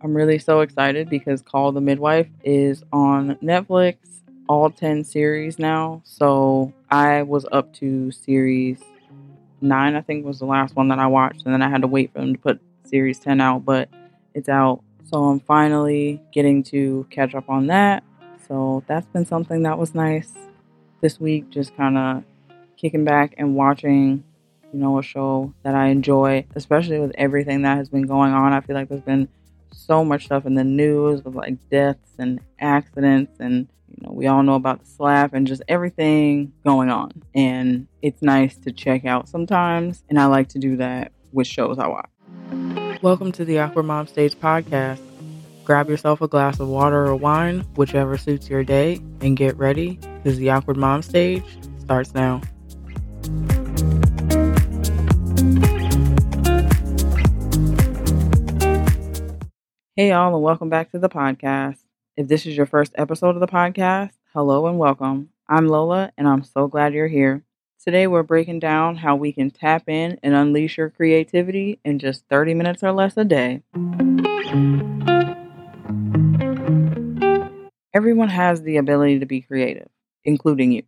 I'm really so excited because Call the Midwife is on Netflix, all 10 series now. So I was up to series 9, I think was the last one that I watched. And then I had to wait for them to put series 10 out, but it's out. So I'm finally getting to catch up on that. So that's been something that was nice this week, just kind of kicking back and watching, you know, a show that I enjoy, especially with everything that has been going on. I feel like there's been so much stuff in the news with like deaths and accidents, and you know, we all know about the slap and just everything going on, and it's nice to check out sometimes, and I like to do that with shows I watch. Welcome to the Awkward Mom Stage podcast. Grab yourself a glass of water or wine, whichever suits your day, and get ready because the Awkward Mom Stage starts now. Hey y'all, and welcome back to the podcast. If this is your first episode of the podcast, hello and welcome. I'm Lola, and I'm so glad you're here. Today we're breaking down how we can tap in and unleash your creativity in just 30 minutes or less a day. Everyone has the ability to be creative, including you.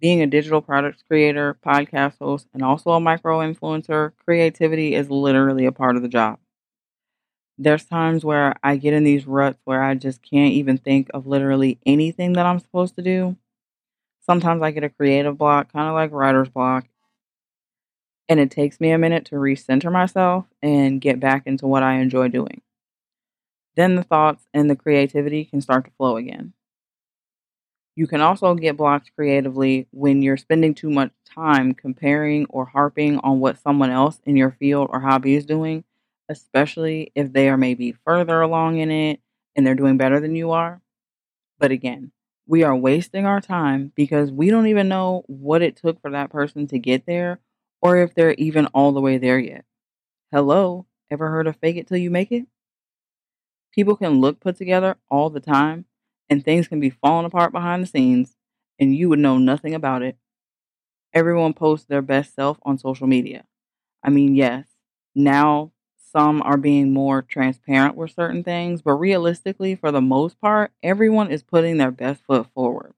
Being a digital products creator, podcast host, and also a micro-influencer, creativity is literally a part of the job. There's times where I get in these ruts where I just can't even think of literally anything that I'm supposed to do. Sometimes I get a creative block, kind of like writer's block. And it takes me a minute to recenter myself and get back into what I enjoy doing. Then the thoughts and the creativity can start to flow again. You can also get blocked creatively when you're spending too much time comparing or harping on what someone else in your field or hobby is doing, especially if they are maybe further along in it and they're doing better than you are. But again, we are wasting our time because we don't even know what it took for that person to get there or if they're even all the way there yet. Hello, ever heard of fake it till you make it? People can look put together all the time and things can be falling apart behind the scenes and you would know nothing about it. Everyone posts their best self on social media. I mean, yes, now some are being more transparent with certain things, but realistically, for the most part, everyone is putting their best foot forward.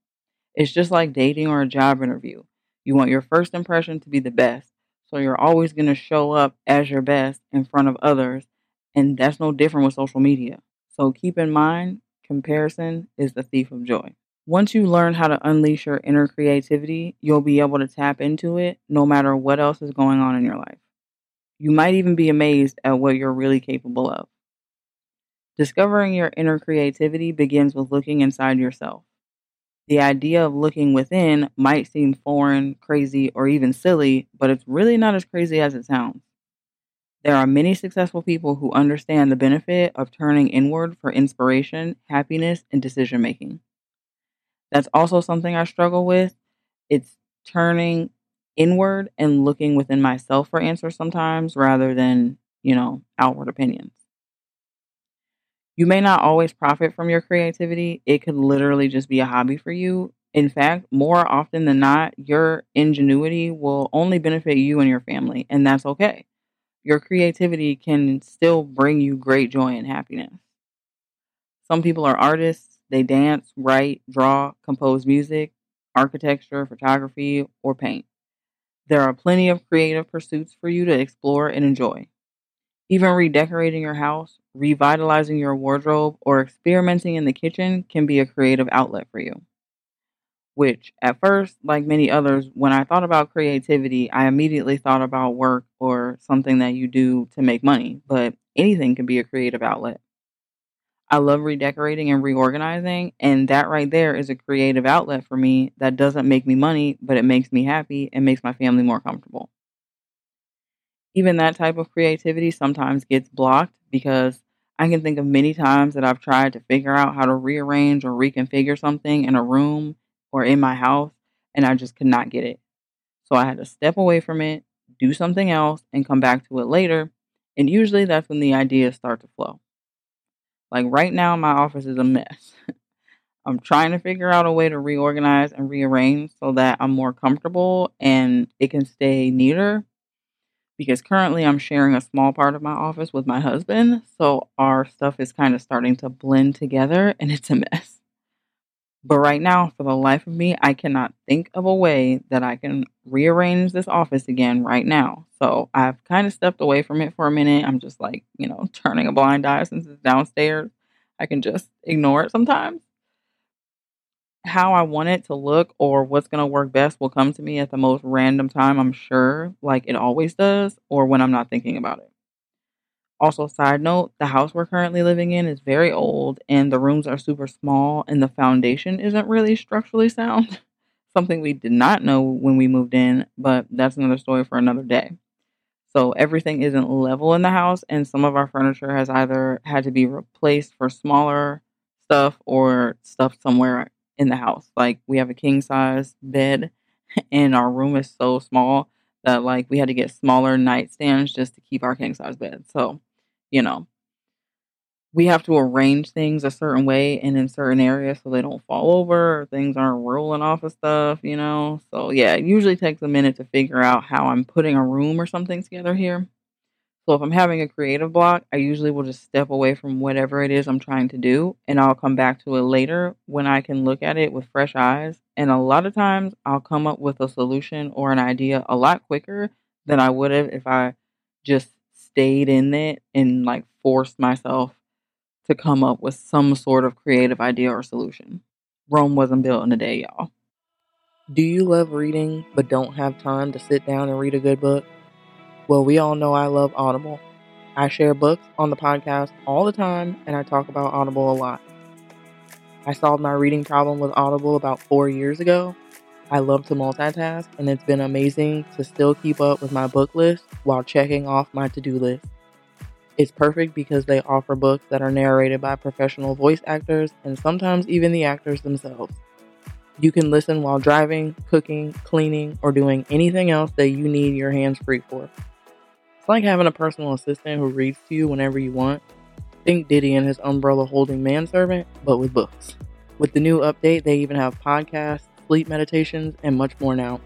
It's just like dating or a job interview. You want your first impression to be the best, so you're always going to show up as your best in front of others, and that's no different with social media. So keep in mind, comparison is the thief of joy. Once you learn how to unleash your inner creativity, you'll be able to tap into it no matter what else is going on in your life. You might even be amazed at what you're really capable of. Discovering your inner creativity begins with looking inside yourself. The idea of looking within might seem foreign, crazy, or even silly, but it's really not as crazy as it sounds. There are many successful people who understand the benefit of turning inward for inspiration, happiness, and decision-making. That's also something I struggle with. It's turning inward and looking within myself for answers sometimes rather than, you know, outward opinions. You may not always profit from your creativity. It could literally just be a hobby for you. In fact, more often than not, your ingenuity will only benefit you and your family, and that's okay. Your creativity can still bring you great joy and happiness. Some people are artists. They dance, write, draw, compose music, architecture, photography, or paint. There are plenty of creative pursuits for you to explore and enjoy. Even redecorating your house, revitalizing your wardrobe, or experimenting in the kitchen can be a creative outlet for you. Which, at first, like many others, when I thought about creativity, I immediately thought about work or something that you do to make money, but anything can be a creative outlet. I love redecorating and reorganizing, and that right there is a creative outlet for me that doesn't make me money, but it makes me happy and makes my family more comfortable. Even that type of creativity sometimes gets blocked because I can think of many times that I've tried to figure out how to rearrange or reconfigure something in a room or in my house, and I just could not get it. So I had to step away from it, do something else, and come back to it later, and usually that's when the ideas start to flow. Like right now, my office is a mess. I'm trying to figure out a way to reorganize and rearrange so that I'm more comfortable and it can stay neater. because currently I'm sharing a small part of my office with my husband. So our stuff is kind of starting to blend together and it's a mess. But right now, for the life of me, I cannot think of a way that I can rearrange this office again right now. So I've kind of stepped away from it for a minute. I'm just like, turning a blind eye since it's downstairs. I can just ignore it sometimes. How I want it to look or what's going to work best will come to me at the most random time, I'm sure, like it always does, or when I'm not thinking about it. Also, side note, the house we're currently living in is very old and the rooms are super small and the foundation isn't really structurally sound. Something we did not know when we moved in, but that's another story for another day. So everything isn't level in the house and some of our furniture has either had to be replaced for smaller stuff or stuffed somewhere in the house. Like we have a king size bed and our room is so small that like we had to get smaller nightstands just to keep our king size bed. So, we have to arrange things a certain way and in certain areas so they don't fall over or things aren't rolling off of stuff, So yeah, it usually takes a minute to figure out how I'm putting a room or something together here. So if I'm having a creative block, I usually will just step away from whatever it is I'm trying to do and I'll come back to it later when I can look at it with fresh eyes. And a lot of times I'll come up with a solution or an idea a lot quicker than I would have if I just stayed in it and like forced myself to come up with some sort of creative idea or solution. Rome wasn't built in a day, y'all. Do you love reading but don't have time to sit down and read a good book? Well, we all know I love Audible. I share books on the podcast all the time, and I talk about Audible a lot. I solved my reading problem with Audible about 4 years ago. I love to multitask, and it's been amazing to still keep up with my book list while checking off my to-do list. It's perfect because they offer books that are narrated by professional voice actors and sometimes even the actors themselves. You can listen while driving, cooking, cleaning, or doing anything else that you need your hands free for. It's like having a personal assistant who reads to you whenever you want. Think Diddy and his umbrella-holding manservant, but with books. With the new update, they even have podcasts, sleep meditations, and much more now.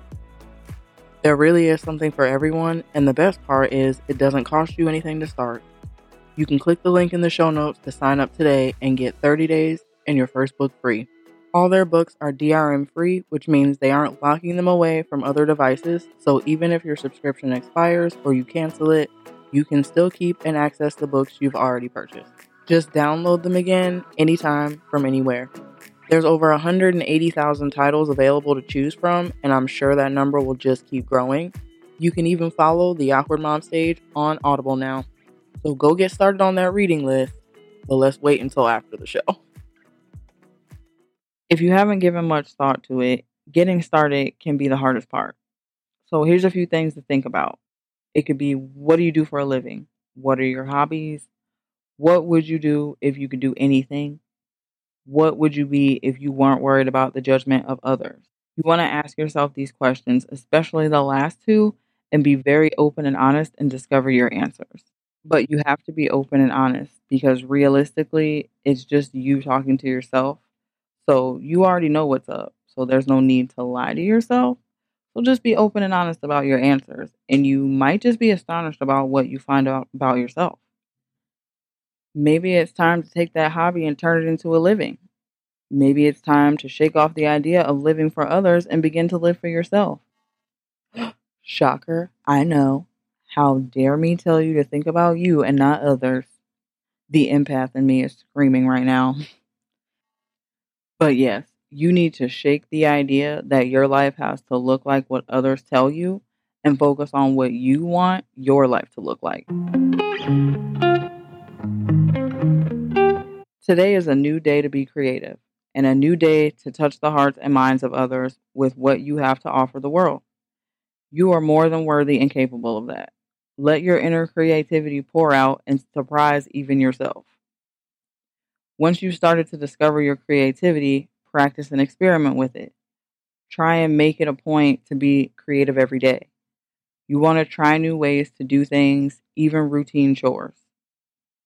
There really is something for everyone, and the best part is it doesn't cost you anything to start. You can click the link in the show notes to sign up today and get 30 days and your first book free. All their books are DRM free, which means they aren't locking them away from other devices, so even if your subscription expires or you cancel it, you can still keep and access the books you've already purchased. Just download them again, anytime, from anywhere. There's over 180,000 titles available to choose from, and I'm sure that number will just keep growing. You can even follow the Awkward Mom Stage on Audible now. So go get started on that reading list, but let's wait until after the show. If you haven't given much thought to it, getting started can be the hardest part. So here's a few things to think about. It could be, what do you do for a living? What are your hobbies? What would you do if you could do anything? What would you be if you weren't worried about the judgment of others? You want to ask yourself these questions, especially the last two, and be very open and honest and discover your answers. But you have to be open and honest because realistically, it's just you talking to yourself. So you already know what's up. So there's no need to lie to yourself. So just be open and honest about your answers. And you might just be astonished about what you find out about yourself. Maybe it's time to take that hobby and turn it into a living. Maybe it's time to shake off the idea of living for others and begin to live for yourself. Shocker, I know. How dare me tell you to think about you and not others. The empath in me is screaming right now. But yes, you need to shake the idea that your life has to look like what others tell you and focus on what you want your life to look like. Today is a new day to be creative and a new day to touch the hearts and minds of others with what you have to offer the world. You are more than worthy and capable of that. Let your inner creativity pour out and surprise even yourself. Once you've started to discover your creativity, practice and experiment with it. Try and make it a point to be creative every day. You want to try new ways to do things, even routine chores.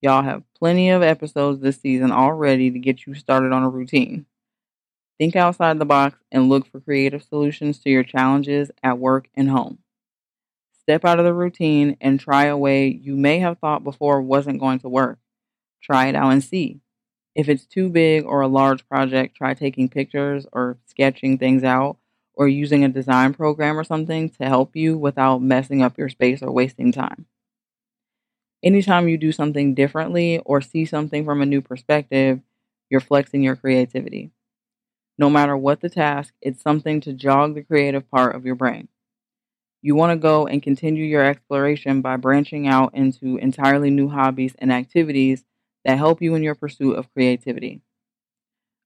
Y'all have plenty of episodes this season already to get you started on a routine. Think outside the box and look for creative solutions to your challenges at work and home. Step out of the routine and try a way you may have thought before wasn't going to work. Try it out and see. If it's too big or a large project, try taking pictures or sketching things out or using a design program or something to help you without messing up your space or wasting time. Anytime you do something differently or see something from a new perspective, you're flexing your creativity. No matter what the task, it's something to jog the creative part of your brain. You want to go and continue your exploration by branching out into entirely new hobbies and activities that help you in your pursuit of creativity.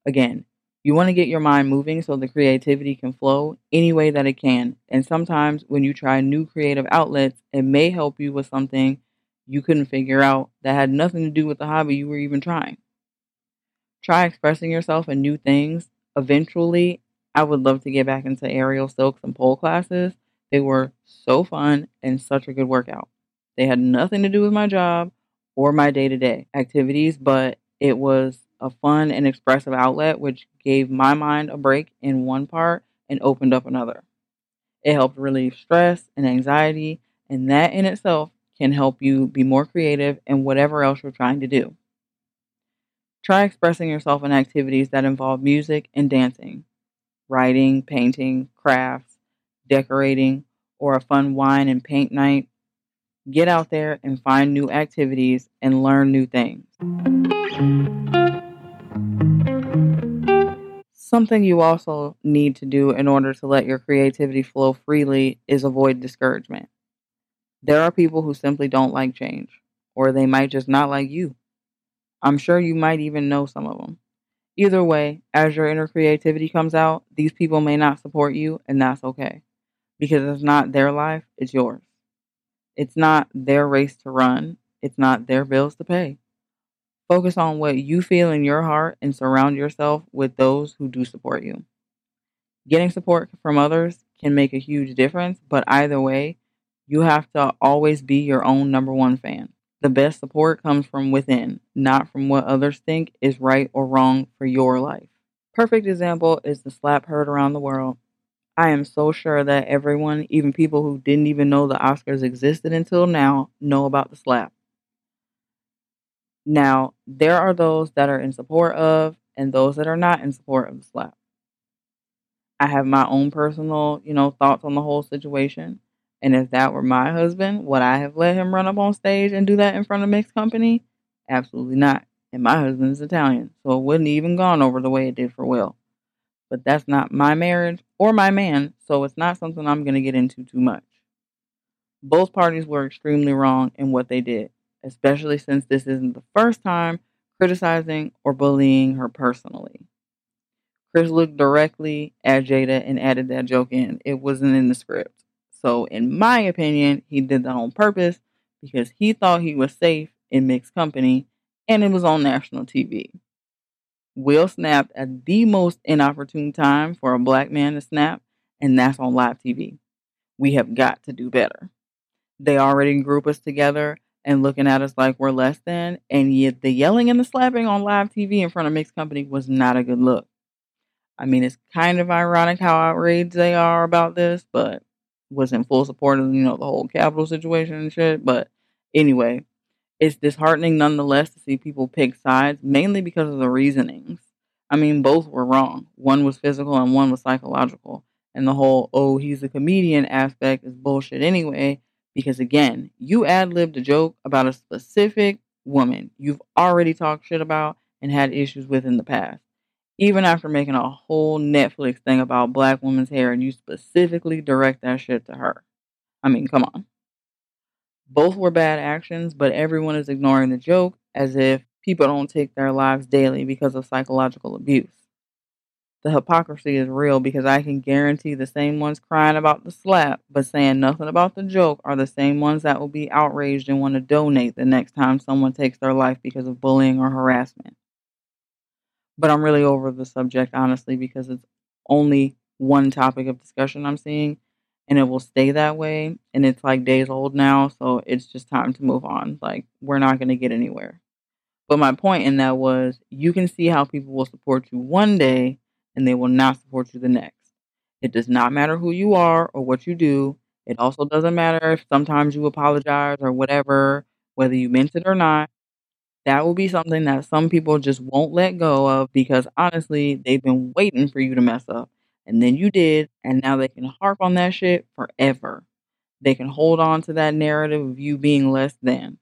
Again, you want to get your mind moving so the creativity can flow any way that it can. And sometimes when you try new creative outlets, it may help you with something you couldn't figure out that had nothing to do with the hobby you were even trying. Try expressing yourself in new things. Eventually, I would love to get back into aerial silks and pole classes. They were so fun and such a good workout. They had nothing to do with my job or my day-to-day activities, but it was a fun and expressive outlet, which gave my mind a break in one part and opened up another. It helped relieve stress and anxiety, and that in itself can help you be more creative in whatever else you're trying to do. Try expressing yourself in activities that involve music and dancing, writing, painting, crafts, decorating, or a fun wine and paint night. Get out there and find new activities and learn new things. Something you also need to do in order to let your creativity flow freely is avoid discouragement. There are people who simply don't like change, or they might just not like you. I'm sure you might even know some of them. Either way, as your inner creativity comes out, these people may not support you, and that's okay. Because it's not their life, it's yours. It's not their race to run. It's not their bills to pay. Focus on what you feel in your heart and surround yourself with those who do support you. Getting support from others can make a huge difference, but either way, you have to always be your own number one fan. The best support comes from within, not from what others think is right or wrong for your life. Perfect example is the slap heard around the world. I am so sure that everyone, even people who didn't even know the Oscars existed until now, know about the slap. Now, there are those that are in support of and those that are not in support of the slap. I have my own personal, thoughts on the whole situation. And if that were my husband, would I have let him run up on stage and do that in front of mixed company? Absolutely not. And my husband is Italian, so it wouldn't even gone over the way it did for Will. But that's not my marriage or my man, so it's not something I'm going to get into too much. Both parties were extremely wrong in what they did, especially since this isn't the first time criticizing or bullying her personally. Chris looked directly at Jada and added that joke in. It wasn't in the script. So in my opinion, he did that on purpose because he thought he was safe in mixed company and it was on national TV. Will snapped at the most inopportune time for a black man to snap, and that's on live TV. We have got to do better. They already group us together and looking at us like we're less than, and yet the yelling and the slapping on live TV in front of mixed company was not a good look. I mean, it's kind of ironic how outraged they are about this, but was in full support of, the whole Capitol situation and shit. But anyway, it's disheartening nonetheless to see people pick sides, mainly because of the reasonings. I mean, both were wrong. One was physical and one was psychological. And the whole, oh, he's a comedian aspect is bullshit anyway, because again, you ad-libbed a joke about a specific woman you've already talked shit about and had issues with in the past. Even after making a whole Netflix thing about black women's hair and you specifically direct that shit to her. I mean, come on. Both were bad actions, but everyone is ignoring the joke as if people don't take their lives daily because of psychological abuse. The hypocrisy is real because I can guarantee the same ones crying about the slap but saying nothing about the joke are the same ones that will be outraged and want to donate the next time someone takes their life because of bullying or harassment. But I'm really over the subject, honestly, because it's only one topic of discussion I'm seeing, and it will stay that way. And it's like days old now, so it's just time to move on. Like, we're not going to get anywhere. But my point in that was, you can see how people will support you one day, and they will not support you the next. It does not matter who you are or what you do. It also doesn't matter if sometimes you apologize or whatever, whether you meant it or not. That will be something that some people just won't let go of because honestly, they've been waiting for you to mess up. And then you did, and now they can harp on that shit forever. They can hold on to that narrative of you being less than.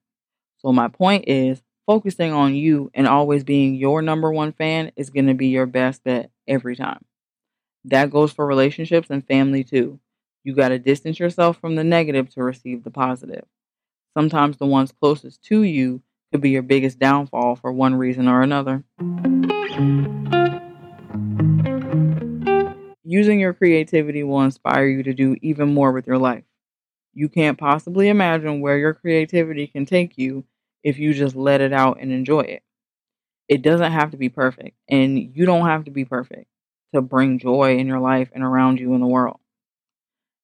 So my point is, focusing on you and always being your number one fan is going to be your best bet every time. That goes for relationships and family too. You got to distance yourself from the negative to receive the positive. Sometimes the ones closest to you could be your biggest downfall for one reason or another. Using your creativity will inspire you to do even more with your life. You can't possibly imagine where your creativity can take you if you just let it out and enjoy it. It doesn't have to be perfect, and you don't have to be perfect to bring joy in your life and around you in the world.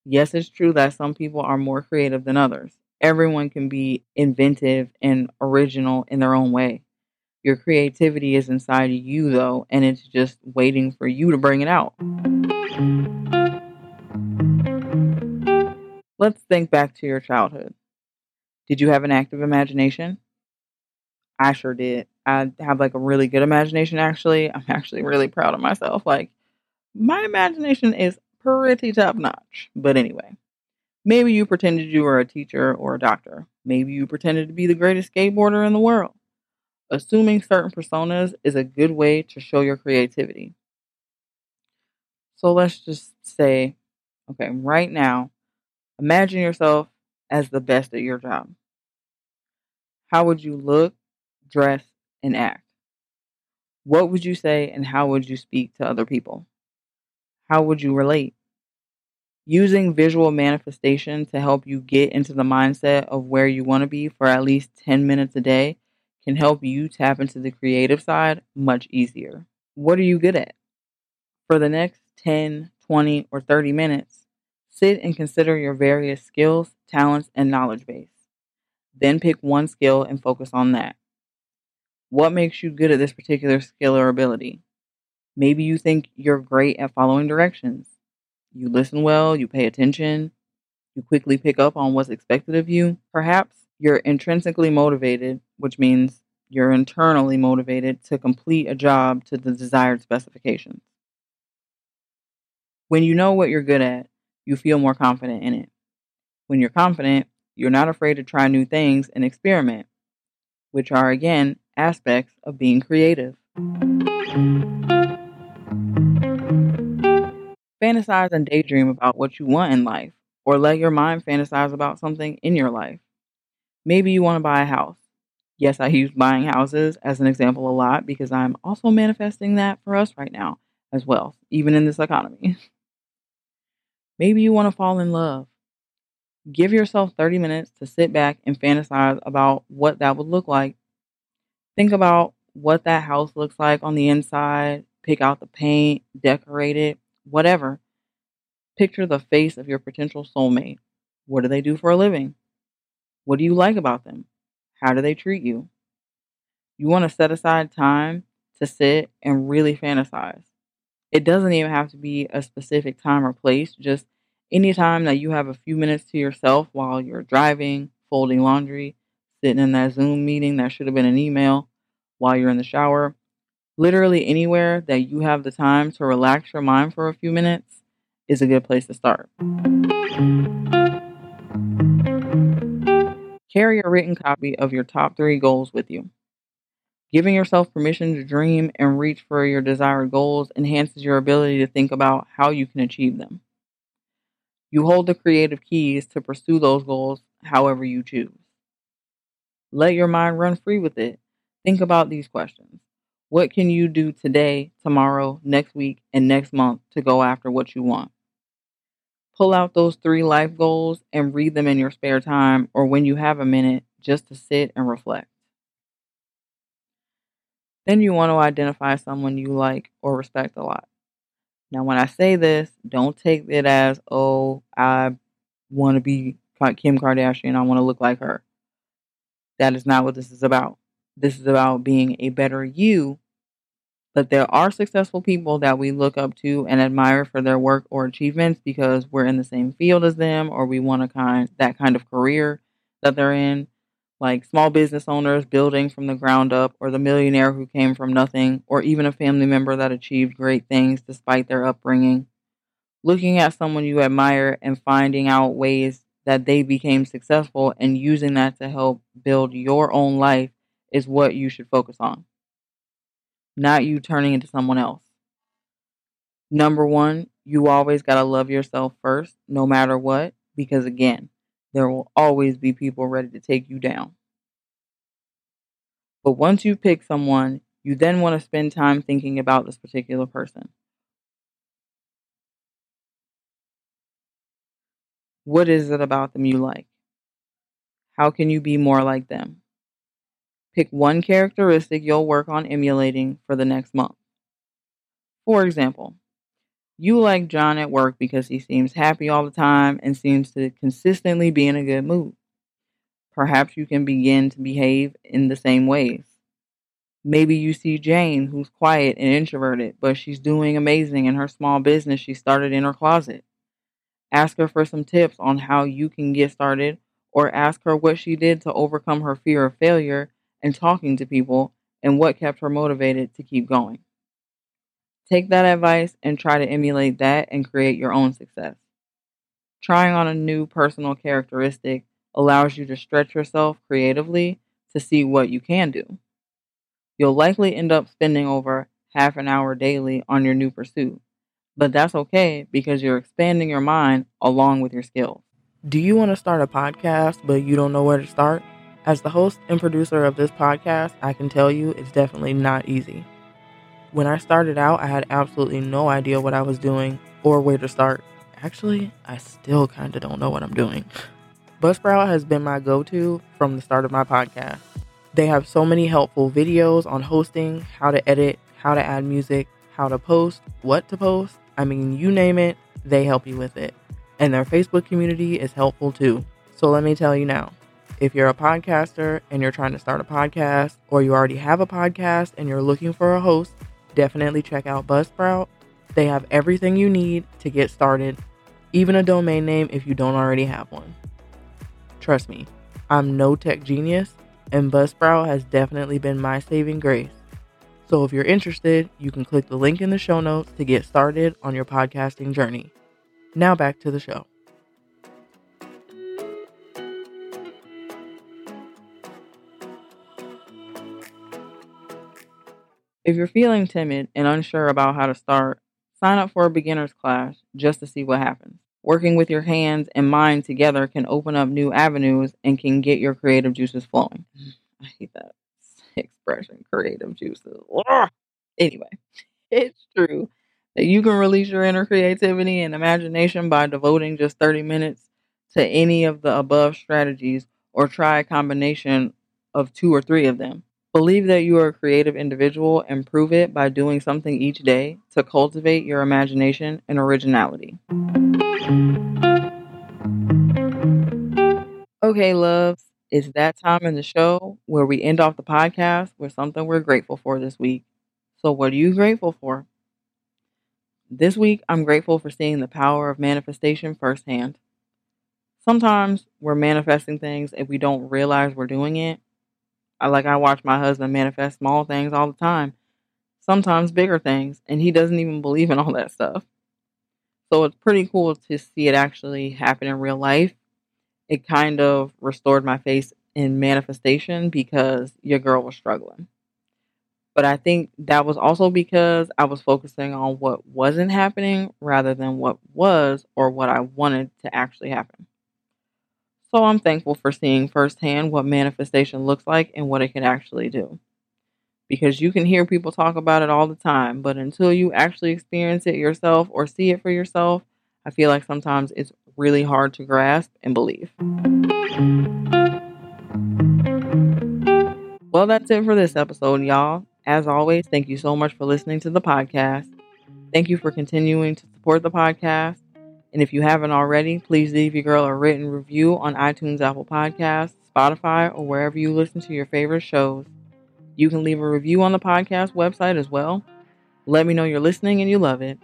Yes, it's true that some people are more creative than others. Everyone can be inventive and original in their own way. Your creativity is inside of you, though, and it's just waiting for you to bring it out. Let's think back to your childhood. Did you have an active imagination? I sure did. I have a really good imagination, actually. I'm actually really proud of myself. My imagination is pretty top notch. But anyway, maybe you pretended you were a teacher or a doctor. Maybe you pretended to be the greatest skateboarder in the world. Assuming certain personas is a good way to show your creativity. So let's just say, okay, right now, imagine yourself as the best at your job. How would you look, dress, and act? What would you say and how would you speak to other people? How would you relate? Using visual manifestation to help you get into the mindset of where you want to be for at least 10 minutes a day can help you tap into the creative side much easier. What are you good at? For the next 10, 20, or 30 minutes, sit and consider your various skills, talents, and knowledge base. Then pick one skill and focus on that. What makes you good at this particular skill or ability? Maybe you think you're great at following directions. You listen well, you pay attention, you quickly pick up on what's expected of you. Perhaps you're intrinsically motivated, which means you're internally motivated to complete a job to the desired specifications. When you know what you're good at, you feel more confident in it. When you're confident, you're not afraid to try new things and experiment, which are, again, aspects of being creative. Fantasize and daydream about what you want in life, or let your mind fantasize about something in your life. Maybe you want to buy a house. Yes, I use buying houses as an example a lot because I'm also manifesting that for us right now as well, even in this economy. Maybe you want to fall in love. Give yourself 30 minutes to sit back and fantasize about what that would look like. Think about what that house looks like on the inside. Pick out the paint, decorate it, whatever. Picture the face of your potential soulmate. What do they do for a living? What do you like about them? How do they treat you? You want to set aside time to sit and really fantasize. It doesn't even have to be a specific time or place. Just any time that you have a few minutes to yourself while you're driving, folding laundry, sitting in that Zoom meeting that should have been an email, while you're in the shower. Literally anywhere that you have the time to relax your mind for a few minutes is a good place to start. Carry a written copy of your top 3 goals with you. Giving yourself permission to dream and reach for your desired goals enhances your ability to think about how you can achieve them. You hold the creative keys to pursue those goals however you choose. Let your mind run free with it. Think about these questions. What can you do today, tomorrow, next week, and next month to go after what you want? Pull out those 3 life goals and read them in your spare time or when you have a minute just to sit and reflect. Then you want to identify someone you like or respect a lot. Now, when I say this, don't take it as, oh, I want to be Kim Kardashian. I want to look like her. That is not what this is about. This is about being a better you But there are successful people that we look up to and admire for their work or achievements because we're in the same field as them, or we want that kind of career that they're in, like small business owners building from the ground up, or the millionaire who came from nothing, or even a family member that achieved great things despite their upbringing. Looking at someone you admire and finding out ways that they became successful and using that to help build your own life is what you should focus on. Not you turning into someone else. Number one, you always got to love yourself first, no matter what, because again, there will always be people ready to take you down. But once you pick someone, you then want to spend time thinking about this particular person. What is it about them you like? How can you be more like them? Pick one characteristic you'll work on emulating for the next month. For example, you like John at work because he seems happy all the time and seems to consistently be in a good mood. Perhaps you can begin to behave in the same ways. Maybe you see Jane, who's quiet and introverted, but she's doing amazing in her small business she started in her closet. Ask her for some tips on how you can get started, or ask her what she did to overcome her fear of failure and talking to people, and what kept her motivated to keep going. Take that advice and try to emulate that and create your own success. Trying on a new personal characteristic allows you to stretch yourself creatively to see what you can do. You'll likely end up spending over half an hour daily on your new pursuit, but that's okay because you're expanding your mind along with your skills. Do you want to start a podcast, but you don't know where to start? As the host and producer of this podcast, I can tell you it's definitely not easy. When I started out, I had absolutely no idea what I was doing or where to start. Actually, I still kind of don't know what I'm doing. Buzzsprout has been my go-to from the start of my podcast. They have so many helpful videos on hosting, how to edit, how to add music, how to post, what to post. I mean, you name it, they help you with it. And their Facebook community is helpful too. So let me tell you now. If you're a podcaster and you're trying to start a podcast, or you already have a podcast and you're looking for a host, definitely check out Buzzsprout. They have everything you need to get started, even a domain name if you don't already have one. Trust me, I'm no tech genius, and Buzzsprout has definitely been my saving grace. So if you're interested, you can click the link in the show notes to get started on your podcasting journey. Now back to the show. If you're feeling timid and unsure about how to start, sign up for a beginner's class just to see what happens. Working with your hands and mind together can open up new avenues and can get your creative juices flowing. I hate that expression, creative juices. Anyway, it's true that you can release your inner creativity and imagination by devoting just 30 minutes to any of the above strategies, or try a combination of 2 or 3 of them. Believe that you are a creative individual and prove it by doing something each day to cultivate your imagination and originality. Okay, loves, it's that time in the show where we end off the podcast with something we're grateful for this week. So what are you grateful for? This week, I'm grateful for seeing the power of manifestation firsthand. Sometimes we're manifesting things if we don't realize we're doing it. I watch my husband manifest small things all the time, sometimes bigger things, and he doesn't even believe in all that stuff. So it's pretty cool to see it actually happen in real life. It kind of restored my faith in manifestation because your girl was struggling. But I think that was also because I was focusing on what wasn't happening rather than what was or what I wanted to actually happen. So I'm thankful for seeing firsthand what manifestation looks like and what it can actually do. Because you can hear people talk about it all the time, but until you actually experience it yourself or see it for yourself, I feel like sometimes it's really hard to grasp and believe. Well, that's it for this episode, y'all. As always, thank you so much for listening to the podcast. Thank you for continuing to support the podcast. And if you haven't already, please leave your girl a written review on iTunes, Apple Podcasts, Spotify, or wherever you listen to your favorite shows. You can leave a review on the podcast website as well. Let me know you're listening and you love it.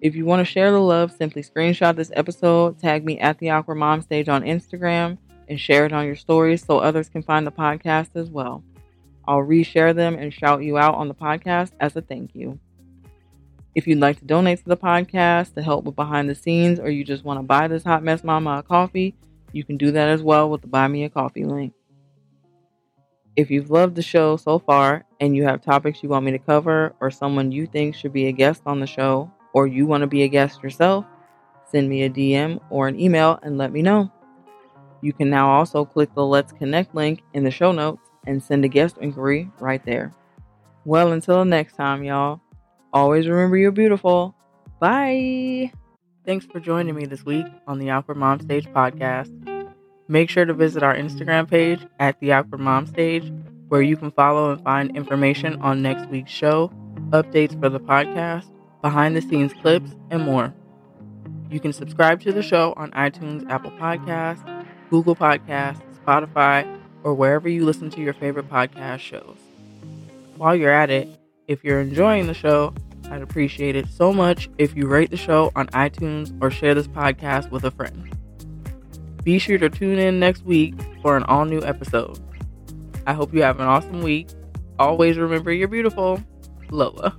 If you want to share the love, simply screenshot this episode, tag me at The Awkward Mom Stage on Instagram, and share it on your stories so others can find the podcast as well. I'll reshare them and shout you out on the podcast as a thank you. If you'd like to donate to the podcast to help with behind the scenes, or you just want to buy this hot mess mama a coffee, you can do that as well with the Buy Me a Coffee link. If you've loved the show so far and you have topics you want me to cover, or someone you think should be a guest on the show, or you want to be a guest yourself, send me a DM or an email and let me know. You can now also click the Let's Connect link in the show notes and send a guest inquiry right there. Well, until next time, y'all, always remember you're beautiful. Bye. Thanks for joining me this week on the Awkward Mom Stage podcast. Make sure to visit our Instagram page at The Awkward Mom Stage, where you can follow and find information on next week's show, updates for the podcast, behind the scenes clips, and more. You can subscribe to the show on iTunes, Apple Podcasts, Google Podcasts, Spotify, or wherever you listen to your favorite podcast shows. While you're at it, if you're enjoying the show, I'd appreciate it so much if you rate the show on iTunes or share this podcast with a friend. Be sure to tune in next week for an all-new episode. I hope you have an awesome week. Always remember you're beautiful. Lola.